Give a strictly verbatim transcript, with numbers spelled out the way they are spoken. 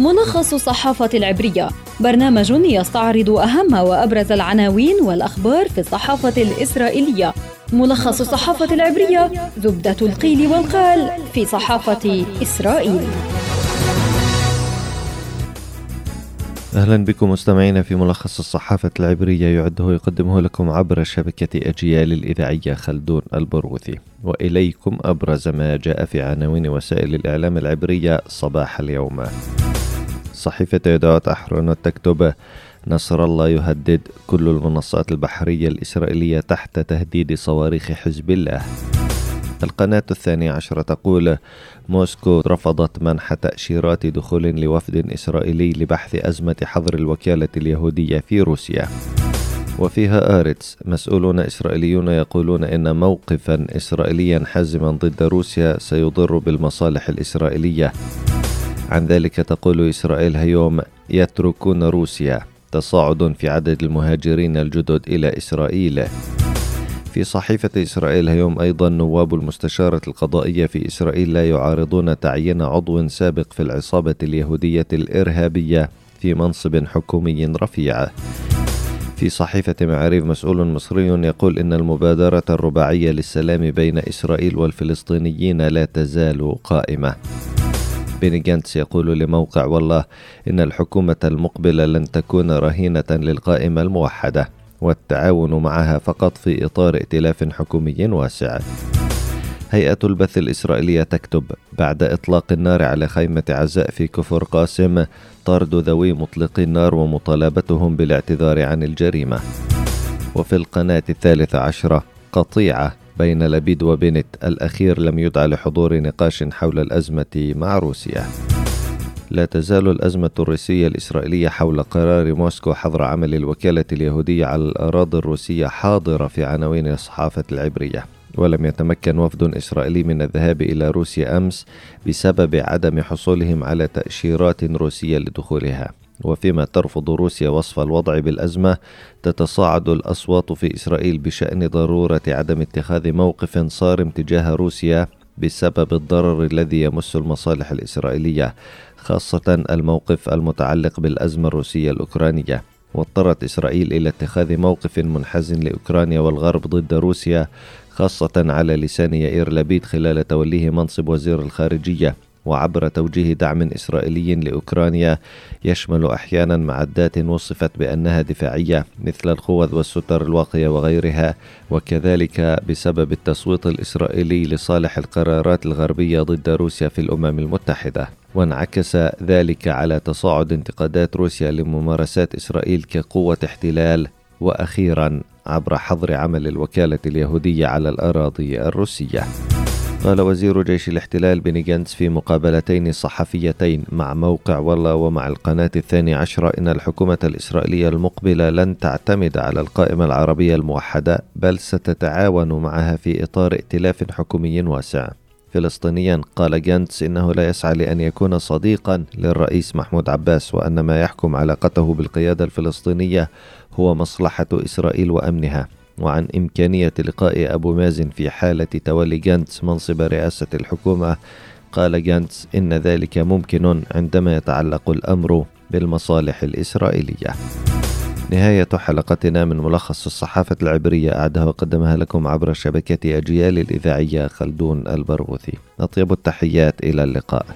ملخص الصحافة العبرية، برنامج يستعرض أهم وأبرز العناوين والأخبار في الصحافة الإسرائيلية. ملخص الصحافة العبرية، زبدة القيل والقال في صحافة إسرائيل. أهلا بكم مستمعينا في ملخص الصحافة العبرية، يعده يقدمه لكم عبر شبكة أجيال الإذاعية خلدون البرغوثي، وإليكم أبرز ما جاء في عناوين وسائل الإعلام العبرية صباح اليوم. صحيفة يديعوت أحرونوت تكتب: نصر الله يهدد، كل المنصات البحرية الإسرائيلية تحت تهديد صواريخ حزب الله. القناة الثانية عشرة تقول: موسكو رفضت منح تأشيرات دخول لوفد إسرائيلي لبحث أزمة حظر الوكالة اليهودية في روسيا. وفي هآرتس: مسؤولون إسرائيليون يقولون إن موقفا إسرائيليا حازما ضد روسيا سيضر بالمصالح الإسرائيلية. عن ذلك تقول إسرائيل هيوم: يتركون روسيا، تصاعد في عدد المهاجرين الجدد إلى إسرائيل. في صحيفة إسرائيل هيوم أيضا: نواب المستشارة القضائية في إسرائيل لا يعارضون تعيين عضو سابق في العصابة اليهودية الإرهابية في منصب حكومي رفيع. في صحيفة معارف: مسؤول مصري يقول إن المبادرة الرباعية للسلام بين إسرائيل والفلسطينيين لا تزال قائمة. بيني غانتس يقول لموقع والله إن الحكومة المقبلة لن تكون رهينة للقائمة الموحدة، والتعاون معها فقط في إطار ائتلاف حكومي واسع. هيئة البث الإسرائيلية تكتب: بعد إطلاق النار على خيمة عزاء في كفر قاسم، طرد ذوي مطلقي النار ومطالبتهم بالاعتذار عن الجريمة. وفي القناة الثالثة عشرة: قطيعة بين لبيد وبنت، الأخير لم يدعى لحضور نقاش حول الأزمة مع روسيا. لا تزال الأزمة الروسية الإسرائيلية حول قرار موسكو حظر عمل الوكالة اليهودية على الأراضي الروسية حاضرة في عناوين الصحافة العبرية، ولم يتمكن وفد إسرائيلي من الذهاب إلى روسيا أمس بسبب عدم حصولهم على تأشيرات روسية لدخولها. وفيما ترفض روسيا وصف الوضع بالأزمة، تتصاعد الأصوات في إسرائيل بشأن ضرورة عدم اتخاذ موقف صارم تجاه روسيا بسبب الضرر الذي يمس المصالح الإسرائيلية، خاصة الموقف المتعلق بالأزمة الروسية الأوكرانية. واضطرت إسرائيل إلى اتخاذ موقف منحاز لأوكرانيا والغرب ضد روسيا، خاصة على لسان يائير لبيد خلال توليه منصب وزير الخارجية، وعبر توجيه دعم إسرائيلي لأوكرانيا يشمل أحيانا معدات وصفت بأنها دفاعية مثل الخوذ والستر الواقية وغيرها، وكذلك بسبب التصويت الإسرائيلي لصالح القرارات الغربية ضد روسيا في الأمم المتحدة. وانعكس ذلك على تصاعد انتقادات روسيا لممارسات إسرائيل كقوة احتلال، وأخيرا عبر حظر عمل الوكالة اليهودية على الأراضي الروسية. قال وزير جيش الاحتلال بيني غانتس في مقابلتين صحفيتين مع موقع والله ومع القناة الثاني عشرة إن الحكومة الإسرائيلية المقبلة لن تعتمد على القائمة العربية الموحدة، بل ستتعاون معها في إطار ائتلاف حكومي واسع. فلسطينيا قال غانتس إنه لا يسعى لأن يكون صديقا للرئيس محمود عباس، وأن ما يحكم علاقته بالقيادة الفلسطينية هو مصلحة إسرائيل وأمنها. وعن إمكانية لقاء أبو مازن في حالة تولي غانتس منصب رئاسة الحكومة، قال غانتس إن ذلك ممكن عندما يتعلق الأمر بالمصالح الإسرائيلية. نهاية حلقتنا من ملخص الصحافة العبرية، أعدها وقدمها لكم عبر شبكة أجيال الإذاعية خلدون البرغوثي. أطيب التحيات، إلى اللقاء.